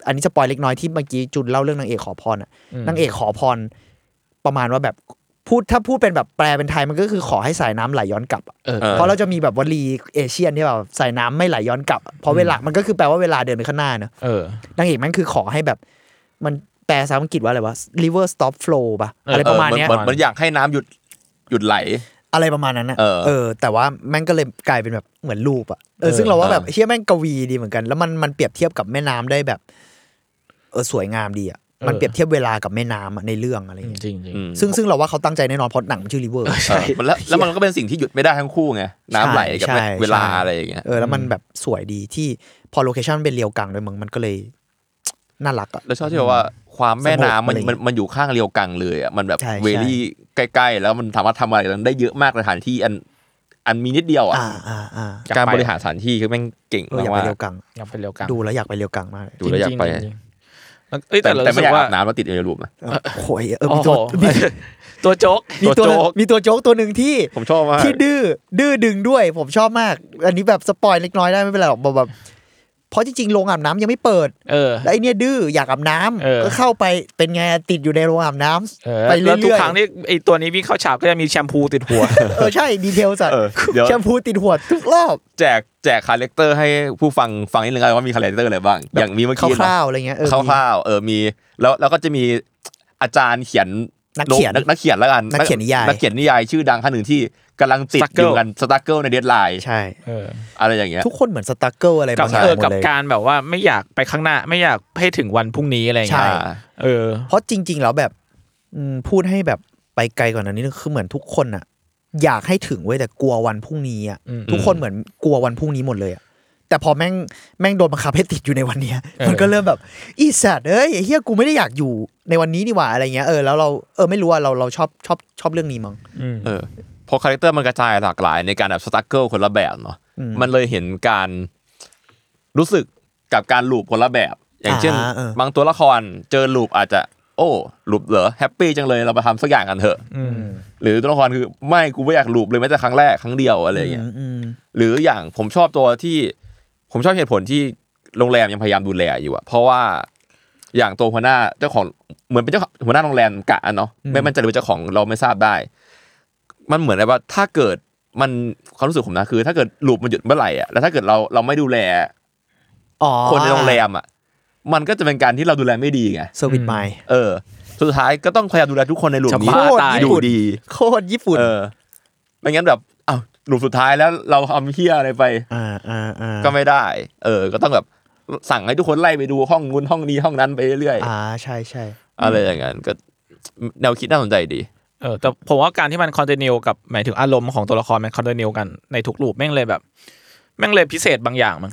อันนี้สปอยเล็กน้อยที่เมื่อกี้จุนเล่าเรื่องนางเอกขอพรอ่ะนางเอกขอพรประมาณว่าแบบถ้าพูดเป็นแบบแปลเป็นไทยมันก็คือขอให้สายน้ำไหลย้อนกลับเพราะเราจะมีแบบวลีเอเชียนที่แบบสายน้ำไม่ไหลย้อนกลับเพราะเวลามันก็คือแปลว่าเวลาเดินไปข้างหน้าเนอะนางเอกมันคือขอให้แบบมันแปลภาษาอังกฤษว่าอะไรวะ river stop flow ป่ะอะไรประมาณเนี้ยมันอยากให้น้ำหยุดไหลอะไรประมาณนั้นนะแต่ว่าแม่งก็เลยกลายเป็นแบบเหมือนลูปอ่ะซึ่งเราว่าแบบเฮียแม่งกวีดีเหมือนกันแล้วมันเปรียบเทียบกับแม่น้ำได้แบบสวยงามดีอ่ะมันเปรียบเทียบเวลากับแม่น้ำในเรื่องอะไรอย่างเงี้ยจริงๆซึ่งเราว่าเขาตั้งใจแน่นอนเพราะหนังมันชื่อ River ใช่แล้วมันก็เป็นสิ่งที่หยุดไม่ได้ทั้งคู่ไงน้ำไหลกับเวลาอะไรอย่างเงี้ยแล้วมันแบบสวยดีที่พอโลเคชั่นเป็นเรียวกังด้วยมันก็เลยน่ารักอ่ะแล้วชอบที่ว่าความแม่น้ำมันอยู่ข้างเรียวกังเลยอ่ะมันแบบเวลี่ใกล้ๆแล้วมันสามารถทำอะไรได้เยอะมากในสถานที่อันมีนิดเดียวอ่ะการบริหารสถานที่คือแม่งเก่งมากว่าอยากไปเรียวกังดูแล้วอยากไปเรียวกังมากดูแล้วอยากไปแต่ไม่อยากอาบน้ำมาติดในรูปนะโอ้ยตัวโจ๊กมีตัวโจ๊กตัวหนึ่งที่ผมชอบมากที่ดื้อดึงด้วยผมชอบมากอันนี้แบบสปอยเล็กน้อยได้ไม่เป็นไรหรอกแบบเพราะจริงๆโรงอาบน้ำยังไม่เปิดแล้วไอ้เนี่ยดื้ออยากอาบน้ำก็เข้าไปเป็นไงติดอยู่ในโรงอาบน้ำไปเรื่อยๆทุกครั้งที่ไอ้ตัวนี้วิ่งเข้าฉากก็จะมีแชมพูติดหัวใช่ดีเทลสัตว์แชมพูติดหัวทุกรอบแจกคาแรคเตอร์ให้ผู้ฟังฟังนิดนึงกันว่ามีคาแรคเตอร์อะไรบ้างอย่างมีเมื่อกี้คร่าวๆอะไรเงี้ยคร่าวๆมีแล้วก็จะมีอาจารย์เขียนนักเขียนแล้วกันนักเขียนนิยายชื่อดังท่านหนึ่งที่กำลังติดอยู่กันสตาร์เกิลในเดดไลน์ใช่อะไรอย่างเงี้ยทุกคนเหมือนสตาร์เกิลอะไรบางอย่างกับการแบบว่าไม่อยากไปข้างหน้าไม่อยากให้ถึงวันพรุ่งนี้อะไรอย่างเงี้ยเพราะจริงๆแล้วแบบพูดให้แบบไปไกลกว่านั้นนิดนึงคือเหมือนทุกคนอะอยากให้ถึงเว้ยแต่กลัววันพรุ่งนี้อะทุกคนเหมือนกลัววันพรุ่งนี้หมดเลยอะแต่พอแม่งโดนบังคับให้ติดอยู่ในวันเนี้ยมันก็เริ่มแบบอีสัตว์เอ้ยไอ้เหี้ยกูไม่ได้อยากอยู่ในวันนี้นี่หว่าอะไรเงี้ยแล้วเราไม่รู้ว่าเราชอบเรื่องนี้มั้งพอคาแรคเตอร์มันกระจายหลากหลายในการแบบสตรักเกิลคนละแบบเนาะมันเลยเห็นการรู้สึกกับการลูปคนละแบบอย่างเช่นบางตัวละครเจอลูปอาจจะโอ้ลูปเหรอแฮปปี้จังเลยเราไปทำสักอย่างกันเถอะหรือตัวละครคือไม่กูไม่อยากลูปเลยแม้แต่ครั้งแรกครั้งเดียวอะไรอย่างเงี้ยหรืออย่างผมชอบเหตุผลที่โรงแรมยังพยายามดูแลอยู่อะเพราะว่าอย่างตัวหัวหน้าเจ้าของเหมือนเป็นเจ้าหัวหน้าโรงแรมกะเนาะไม่มันจะเป็นเจ้าของเราไม่ทราบได้มันเหมือนแบบว่าถ้าเกิดมันความรู้สึกผมนะคือถ้าเกิดลูปมันหยุดเมื่อไหร่อ่ะแล้วถ้าเกิดเราไม่ดูแลคนในโรงแรมอ่ะมันก็จะเป็นการที่เราดูแลไม่ดีไงเซอร์วิสไมล์สุดท้ายก็ต้องพยายามดูแลทุกคนในลูปนี้ดูดีโคตรญี่ปุ่นไม่งั้นแบบอ้าวลูปสุดท้ายแล้วเราทำเหี้ยอะไรไปก็ไม่ได้ก็ต้องแบบสั่งให้ทุกคนไล่ไปดูห้องนู้นห้องนี้ห้องนั้นไปเรื่อยๆใช่ๆอะไรอย่างงั้นก็แนวคิดน่าสนใจดีแต่ผมว่าการที่มันคอนติเนียลกับหมายถึงอารมณ์ของตัวละครมันคอนติเนียลกันในทุกรูปแม่งเลยแบบแม่งเลยพิเศษบางอย่างมั้ง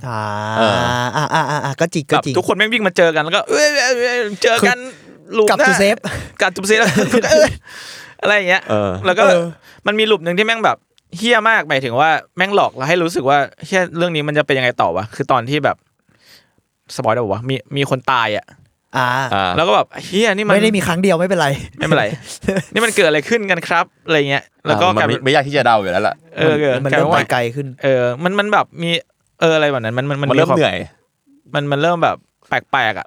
ก็จริงทุกคนแม่งวิ่งมาเจอกันแล้วก็เจอกันลูปนะกลับทูเซฟแล้วอะไรอย่างเงี้ยแล้วก็มันมีรูปนึงที่แม่งแบบเฮี้ยมากหมายถึงว่าแม่งหลอกเราให้รู้สึกว่าเฮี้ยเรื่องนี้มันจะเป็นยังไงต่อวะคือตอนที่แบบสปอยล์ได้ป่ะวะมีคนตายอ่ะแล้วก็แบบเฮียนี่มันไม่ได้มีครั้งเดียวไม่เป็นไรนี่มันเกิดอะไรขึ้นกันครับอะไรเงี้ยแล้วก็ไม่ยากที่จะเดาอยู่แล้วล่ะมันเริ่มไปไกลขึ้นมันแบบมีอะไรแบบนั้นมันเริ่มเหนื่อยมันเริ่มแบบแปลกๆอ่ะ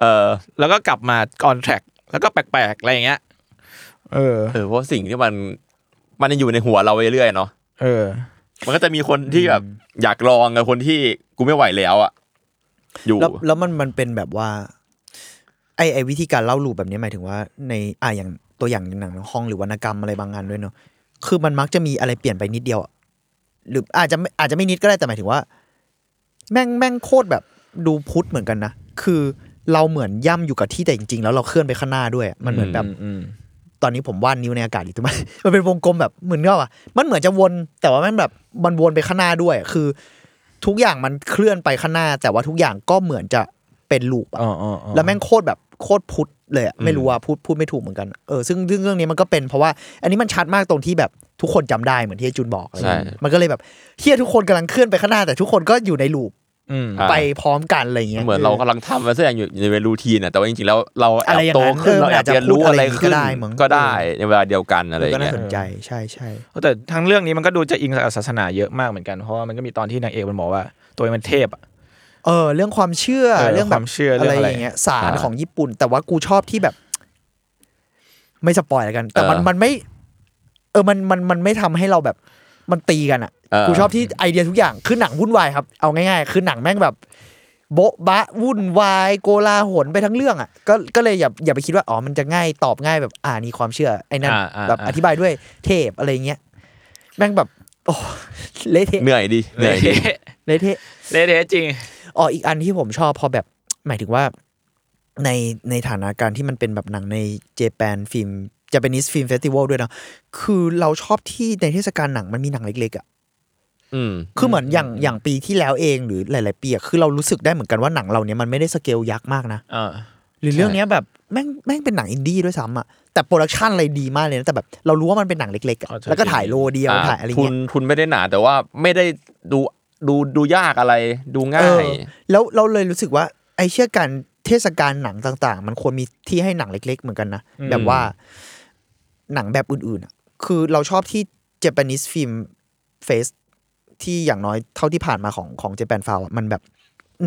แล้วก็กลับมาออนแทร็กแล้วก็แปลกๆอะไรเงี้ยเพราะสิ่งที่มันอยู่ในหัวเราเรื่อยๆเนาะมันก็จะมีคนที่แบบอยากลองกับคนที่กูไม่ไหวแล้วอ่ะอยู่แล้วมันเป็นแบบว่าไอวิธีการเล่าลูปแบบนี้หมายถึงว่าในอย่างตัวอย่างหนังห้องหรือวรรณกรรมอะไรบางงานด้วยเนาะคือมันมักจะมีอะไรเปลี่ยนไปนิดเดียวหรืออาจจะไม่นิดก็ได้แต่หมายถึงว่าแม่งโคตรแบบดูพุทธเหมือนกันนะคือ เราเหมือนย่ำอยู่กับที่แต่จริงๆแล้วเราเคลื่อนไปข้างหน้าด้วยมันเหมือนแบบตอนนี้ผมวาดนิ้วในอากาศอยู่ตรงนั้นมันเป็นวงกลมแบบเหมือนกับว่ามันเหมือนจะวนแต่ว่ามันแบบมันวนไปข้างหน้าด้วยคือทุกอย่างมันเคลื่อนไปข้างหน้าแต่ว่าทุกอย่างก็เหมือนจะเป็นลูปอ่ะแล้วแม่งโคตรแบบโคตรพุทธเลยอ่ะไม่รู้ว่าพูดไม่ถูกเหมือนกันซึ่งเรื่องนี้มันก็เป็นเพราะว่าอันนี้มันชัดมากตรงที่แบบทุกคนจำได้เหมือนที่จุนบอกเลยมันก็เลยแบบเฮียทุกคนกำลังเคลื่อนไปข้างหน้าแต่ทุกคนก็อยู่ในลูปไปพร้อมกันอะไรอย่างเงี้ยเหมือนเรากำลังทำอะไรสักอย่างอยู่ในรูทีนอ่ะแต่ว่าจริงๆแล้วเราแอบโตขึ้นเราอาจจะรู้อะไรขึ้นก็ได้ในเวลาเดียวกันอะไรอย่างเงี้ยก็น่าสนใจใช่ๆแต่ทั้งเรื่องนี้มันก็ดูจะอิงศาสนาเยอะมากเหมือนกันเพราะว่ามันก็มีตอนที่นางเอกมันบอกว่าตัวมันเทพเรื่องความเชื่อเรื่องแบบอะไรอย่างเงี้ยศาสตร์ของญี่ปุ่นแต่ว่ากูชอบที่แบบไม่สปอยล์แล้วกันแต่มันไม่มันไม่ทำให้เราแบบมันตีกันอ่ะกูชอบที่ไอเดียทุกอย่างคือหนังวุ่นวายครับเอาง่ายๆคือหนังแม่งแบบโบ๊ะบะวุ่นวายโกลาหลไปทั้งเรื่องอ่ะก็เลยอย่าไปคิดว่าอ๋อมันจะง่ายตอบง่ายแบบนี่ความเชื่อไอ้นั่นแบบอธิบายด้วยเทพอะไรเงี้ยแม่งแบบโอ้เละเทะเหนื่อยดิเละเทะจริงอีกอันที่ผมชอบพอแบบหมายถึงว่าในฐานะการที่มันเป็นแบบหนังใน Japan Film Japanese Film Festival ด้วยเนาะคือเราชอบที่ในเทศกาลหนังมันมีหนังเล็กๆอ่ะคือเหมือนอย่างปีที่แล้วเองหรือหลายๆปีอ่ะคือเรารู้สึกได้เหมือนกันว่าหนังเราเนี้ยมันไม่ได้สเกลยักษ์มากนะหรือเรื่องเนี้ยแบบแม่งเป็นหนังอินดี้ด้วยซ้ำอ่ะแต่โปรดักชั่นอะไรดีมากเลยนะแต่แบบเรารู้ว่ามันเป็นหนังเล็กๆอ่ะแล้วก็ถ่ายโลเดียวถ่ายอะไรเงี้ยทุนไม่ได้หนาแต่ว่าไม่ได้ดูยากอะไรดูง่ายแล้วเราเลยรู้สึกว่าไอ้เชื่อการเทศกาลหนังต่างๆมันควรมีที่ให้หนังเล็กๆเหมือนกันนะแบบว่าหนังแบบอื่นๆอ่ะคือเราชอบที่ Japanese Film Fest ที่อย่างน้อยเท่าที่ผ่านมาของ Japan Found อ่ะมันแบบ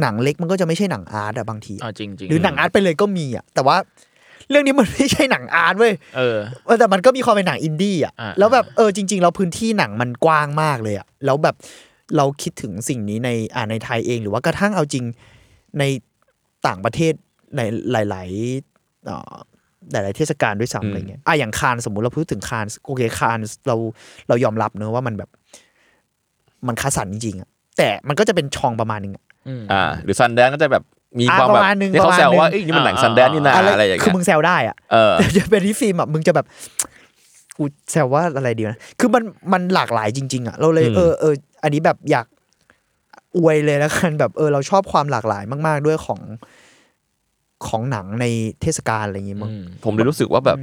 หนังเล็กมันก็จะไม่ใช่หนังอาร์ตอ่ะบางทีหรือหนังอาร์ตไปเลยก็มีอ่ะแต่ว่าเรื่องนี้มันไม่ใช่หนังอาร์ตเว้ยแต่มันก็มีความเป็นหนังอินดี้อ่ะแล้วแบบจริงๆเราพื้นที่หนังมันกว้างมากเลยอ่ะแล้วแบบเราคิดถึงสิ่งนี้ในไทยเองหรือว่ากระทั่งเอาจริงในต่างประเทศในหลายๆเทศกาลด้วยซ้ำอะไรเงี้ยอย่างคานสมมุติเราพูดถึงคานโอเคคานเรายอมรับเนอะว่ามันแบบมันคาสันจริงๆอ่ะแต่มันก็จะเป็นช่องประมาณนึงหรือซันแดนก็จะแบบมีความแบบที่เขาแซวว่าเอ้ยนี่มันหนังซันแดนนี่นะอะไรอย่างเงี้ยคือมึงแซวได้อ่ะแต่จะเป็นที่ฟิล์มอ่ะมึงจะแบบกูแซวว่าอะไรดีนะคือมันหลากหลายจริงๆอ่ะเราเลยอันนี้แบบอยากอวยเลยแล้วกันแบบเราชอบความหลากหลายมากๆด้วยของหนังในเทศกาลอะไรอย่างงี้มั้งผมเลยรู้สึกว่าแบบ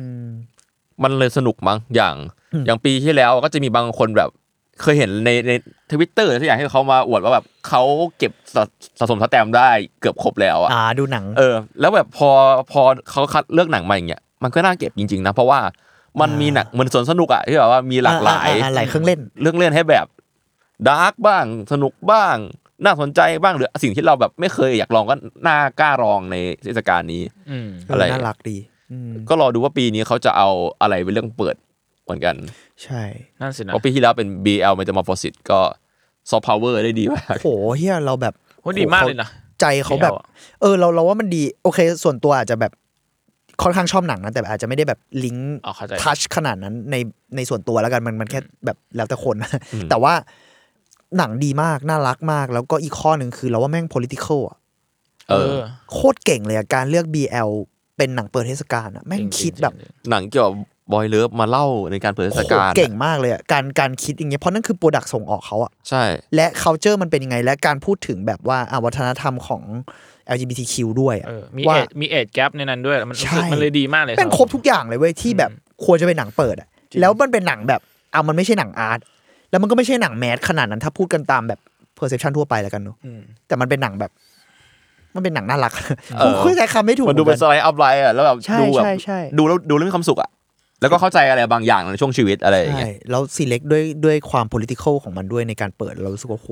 มันเลยสนุกมั้งอย่างปีที่แล้วก็จะมีบางคนแบบเคยเห็นใน Twitter อะไรสักอย่างที่เขามาอวดว่าแบบเขาเก็บสะสมสแตมป์ได้เกือบครบแล้วอ่ะดูหนังแล้วแบบพอเขาคัดเลือกหนังมาอย่างเงี้ยมันก็น่าเก็บจริงๆนะเพราะว่ามันมีหนังมันสนุกอ่ะที่แบบว่ามีหลากหลายเครื่องเล่นให้แบบดาร์กบ้างสนุกบ้างน่าสนใจบ้างหรือสิ่งที่เราแบบไม่เคยอยากลองก็น่ากล้าลองในเทศกาลนี้อะไรน่ารักดีก็รอดูว่าปีนี้เขาจะเอาอะไรเป็นเรื่องเปิดเหมือนกันใช่นั่นสินะเพราะปีที่แล้วเป็น BL Metamorphosis ก็ซอฟต์พาวเวอร์ได้ดีมากโหเฮียเราแบบโหดีมากเลยนะใจเขาแบบเราว่ามันดีโอเคส่วนตัวอาจจะแบบค่อนข้างชอบหนังนะแต่อาจจะไม่ได้แบบลิงก์ทัชขนาดนั้นในส่วนตัวแล้วกันมันแค่แบบแล้วแต่คนแต่ว่าหนังดีมากน่ารักมากแล้วก็อีกข้อหนึ่งคือเราว่าแม่ง political อ่ะโคตรเก่งเลยการเลือก BL เป็นหนังเปิดเทศกาลอ่ะแม่งคิดแบบหนังเกี่ยวกับบอยเลิฟมาเล่าในการเปิดเทศกาลเก่งมากเลยอ่ะการคิดอย่างเงี้ยเพราะนั่นคือโปรดักต์ส่งออกเขาอ่ะใช่และ culture มันเป็นยังไงและการพูดถึงแบบว่าวัฒนธรรมของ LGBTQ ด้วยอ่ะว่ามี age gap ในนั้นด้วยมันเลยดีมากเลยเป็นครบทุกอย่างเลยเว้ยที่แบบควรจะเป็นหนังเปิดอ่ะแล้วมันเป็นหนังแบบมันไม่ใช่หนังอาร์ตแล้วมันก็ไม่ใช่หนังแมสขนาดนั้นถ้าพูดกันตามแบบเพอร์เซพชันทั่วไปแล้วกันเนอะแต่มันเป็นหนังแบบมันเป็นหนังน่ารักผมเข้าใจคำไม่ถูกมันดูเป็นสไลด์อัพไลน์อ่ะแล้วแบบดูแล้วมีความสุขอ่ะแล้วก็เข้าใจอะไรบางอย่างในช่วงชีวิตอะไรอย่างเงี้ยแล้วซีเล็กด้วยความ political ของมันด้วยในการเปิดเรารู้สึกว่าโห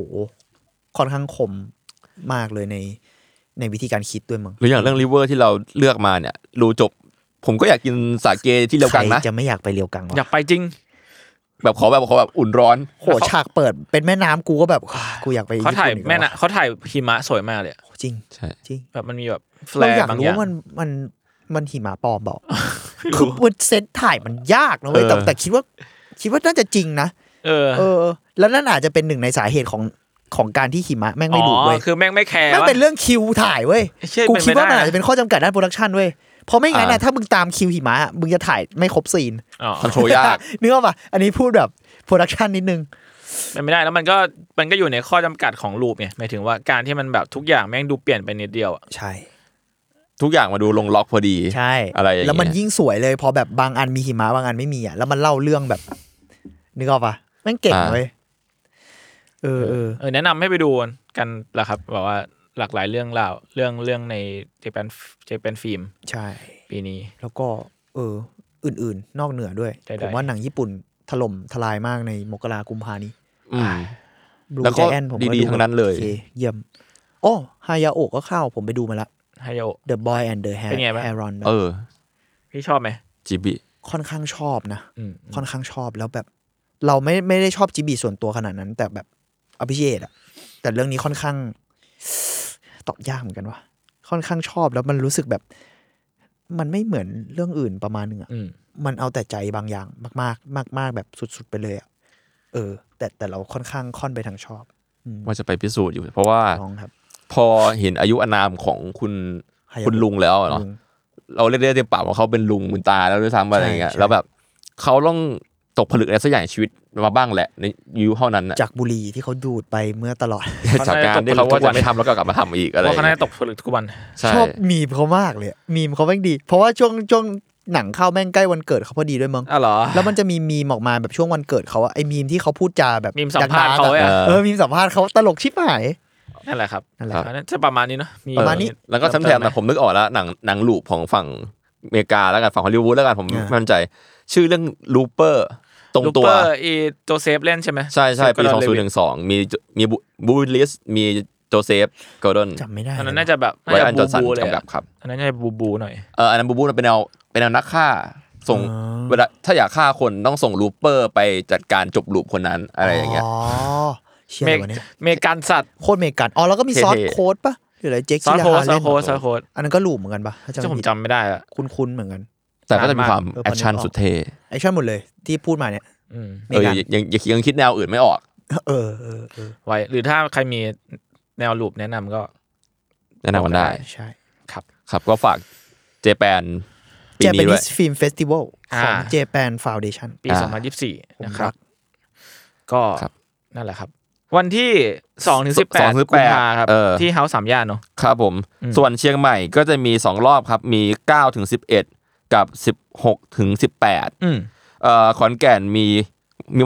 ค่อนข้างคมมากเลยในวิธีการคิดด้วยมั้งหรืออย่างเรื่อง River ที่เราเลือกมาเนี่ยดูจบผมก็อยากกินสาเกที่เรียวกังนะจะไม่อยากไปเรียวกังอยากไปจริงแบบขอแบบอุ่นร้อนโหฉากเปิดเป็นแม่น้ำกูก็แบบกูอยากไปเขาถ่ายแม่น่ะเขาถ่ายหิมะสวยมากเลยจริงใช่จริงแบบมันมีแบบแฟลร์บางอย่างมันหิมะปลอมเปล่าคือมันเซตถ่ายมันยากนะเว้ยแต่คิดว่าน่าจะจริงนะแล้วนั่นอาจจะเป็นหนึ่งในสาเหตุของ ของการที่หิมะแม่งไม่ดุเว้ยคือแม่งไม่แคร์มันเป็นเรื่องคิวถ่ายเว้ยกูคิดว่ามันอาจจะเป็นข้อจำกัดด้านโปรดักชั่นเว้ยเพราะไม่งั้นน่ะถ้ามึงตามคิวหิมะมึงจะถ่ายไม่ครบซีนมันโหยากนึกออกป่ะอันนี้พูดแบบโปรดักชั่นนิดนึงมันไม่ได้แล้วมันก็อยู่ในข้อจำกัดของรูปไงหมายถึงว่าการที่มันแบบทุกอย่างแม่งดูเปลี่ยนไปนิดเดียวอ่ะใช่ทุกอย่างมาดูลงล็อกพอดีใช่อะไรอย่างเงี้ยแล้วมันยิ่งสวยเลยพอแบบบางอันมีหิมะบางอันไม่มีอ่ะแล้วมันเล่าเรื่องแบบนึกออกป่ะแม่งเก่งเว้ยแนะนำให้ไปดูกันละครับแบบว่าหลากหลายเรื่องราวเรื่องในJapan Film ใช่ปีนี้แล้วก็อื่นๆนอกเหนือด้วยผมว่าหนังญี่ปุ่นถล่มทลายมากในมกราคมกุมภาพันธ์นี้แล้วก็ดีๆทั้งนั้นเลยเยี่ยมโอ้ฮายาโอะก็เข้าผมไปดูมาละฮายาโอะ The Boy and the Heron พี่ชอบไหมจิบิค่อนข้างชอบนะค่อนข้างชอบแล้วแบบเราไม่ได้ชอบจิบิส่วนตัวขนาดนั้นแต่แบบอภิเชษอ่ะแต่เรื่องนี้ค่อนข้างตอบยากเหมือนกันว่ะค่อนข้างชอบแล้วมันรู้สึกแบบมันไม่เหมือนเรื่องอื่นประมาณนึงอ่ะมันเอาแต่ใจบางอย่างมากๆมากๆแบบสุดๆไปเลยอ่ะแต่เราค่อนข้างค่อนไปทางชอบว่าจะไปพิสูจน์อยู่เพราะว่าพอเห็นอายุอานามของคุณลุงแล้วเนาะเราเรียกได้เต็มปากว่าเขาเป็นลุงบุญตาแล้วด้วยซ้ำอะไรอย่างเงี้ยแล้วแบบเขาต้องตกผลึกอะไรสักอย่างชีวิตมาบ้างแหละในยุคเท่านั้นน่ะจากบุหรี่ที่เขาดูดไปเมื่อตลอดจากการที่เขาว่าจะไม่ทำแล้วก็กลับมาทำอีกอะไรเพราะเขาได้ตกผลึกทุกวันชอบมีมเขามากเลยมีมเขาแม่งดีเพราะว่าช่วงหนังเข้าแม่งใกล้วันเกิดเขาพอดีด้วยมั้งแล้วมันจะมีมีมออกมาแบบช่วงวันเกิดเขาไอ้มีมที่เขาพูดจาแบบมีมสัมภาษณ์เขามีมสัมภาษณ์เขาตลกชิบหายนั่นแหละครับนั่นแหละจะประมาณนี้เนาะมีประมาณนี้แล้วก็ซ้ำแทมแต่ผมนึกออกแล้วหนังลูปของฝั่งอเมริกาแล้วกันฝั่งฮอลลีวูดแล้วกันผมมั่นใจชื่อเรื่อง Looper ตรงตัว Looper อีโจเซฟเล่นใช่ไหมใช่ใช่ปี2012มีบูลิสมีโจเซฟกอร์ดอนจำไม่ได้อันนั้นน่าจะแบบไว้อันจอสันกำกับครับอันนั้นน่าจะบูหน่อยอันนั้นบูมันเป็นแนวนักฆ่าส่งเวลาถ้าอยากฆ่าคนต้องส่ง Looper ไปจัดการจบลูปคนนั้นอะไรอย่างเงี้ยเมกันสัตว์โคตรเมกันอ๋อแล้วก็มีซอสโค้ดป่ะหรืออะไรเจ๊กซอสโค้ดอันนั้นก็ลูปเหมือนกันป่ะผมจำไม่ได้ละคุ้นเหมือนกันแต่ก็จะมีความแอคชั่นสุดเท่แอคชั่นหมดเลยที่พูดมาเนี่ยยังคิดแนวอื่นไม่ออกไว้หรือถ้าใครมีแนวลูปแนะนำก็แนะนำกันได้ใช่ครับก็ฝาก Japan Japan Film Festival ของ Japan Foundation ปี2024นะครับก็นั่นแหละครับวันที่ 2-18 กุมภาครับที่เฮ้าส์3ย่านเนาะครับผมส่วนเชียงใหม่ก็จะมี2รอบครับมี 9-11กับ16-18ขอนแก่นมี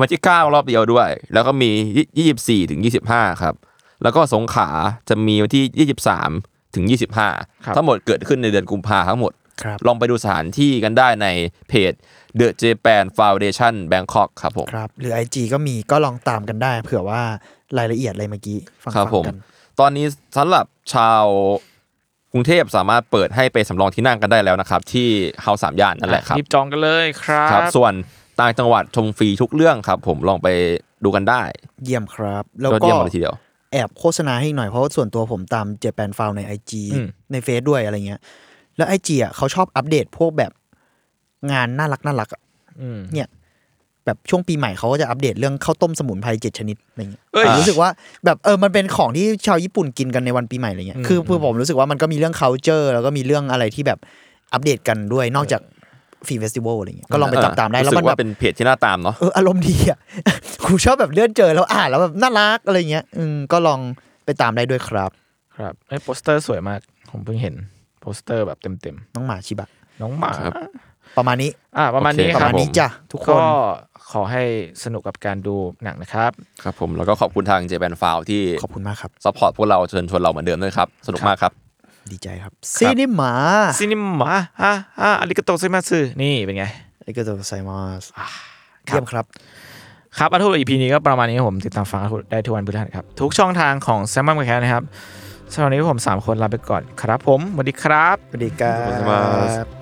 วันที่9รอบเดียวด้วยแล้วก็มี24-25ครับแล้วก็สงขลาจะมีวันที่23-25ทั้งหมดเกิดขึ้นในเดือนกุมภาพันธ์ทั้งหมดลองไปดูสถานที่กันได้ในเพจ The Japan Foundation Bangkok ครับผมครับหรือ IG ก็มีก็ลองตามกันได้เผื่อว่ารายละเอียดอะไรเมื่อกี้ฟังกันตอนนี้สำหรับชาวกรุงเทพสามารถเปิดให้ไปสำรองที่นั่งกันได้แล้วนะครับที่เฮาส์3ย่านนั่นแหละครับรีบจองกันเลยครับส่วนต่างจังหวัดชมฟรีทุกเรื่องครับผมลองไปดูกันได้เยี่ยมครับแล้วก็แอบโฆษณาให้หน่อยเพราะส่วนตัวผมตาม Japan Found ใน IG ในเฟซด้วยอะไรเงี้ยแล้ว IG อ่ะเขาชอบอัปเดตพวกแบบงานน่ารักๆเนี่ยแบบช่วงปีใหม่เขาก็จะอัปเดตเรื่องข้าวต้มสมุนไพร7ชนิดอะไรเงี้ยรู้สึกว่าแบบมันเป็นของที่ชาวญี่ปุ่นกินกันในวันปีใหม่อะไรเงี้ยคือผมรู้สึกว่ามันก็มีเรื่อง culture แล้วก็มีเรื่องอะไรที่แบบอัปเดตกันด้วยนอกจากฟีเฟสติวัลอะไรเงี้ยก็ลองไปตามได้แล้วมันแบบเป็นเพจที่น่าตามเนาะอารมณ์ดีอ่ะกูชอบแบบเลื่อนเจอแล้วอ่านแล้วแบบน่ารักอะไรเงี้ยก็ลองไปตามได้ด้วยครับไอ้โปสเตอร์สวยมากผมเพิ่งเห็นโปสเตอร์แบบเต็มๆน้องหมาชิบะน้องหมาประมาณนี้ประมาณนี้จ้ะทุกคนก็ขอให้สนุกกับการดูหนังนะครับครับผมแล้วก็ขอบคุณทาง Japan Found ที่ขอบคุณมากครับซัพพอร์ตพวกเราเชิญชวนเราเหมือนเดิมด้วยครับสนุกมากครับดีใจครับซินิม่าอาริกาโตไซมัสึนี่เป็นไงอาริกาโตไซมัสเยี่ยมครับอาร์ทรูเวิร์ด EP นี้ก็ประมาณนี้ผมติดตามฟังอาร์ทรูเวิร์ดได้ทุกวันพฤหัสครับทุกช่องทางของ Salmon Podcast นะครับสำหรับวันนี้ผม3คนลาไปก่อนครับผมสวัสดีครับสวัสดีครับ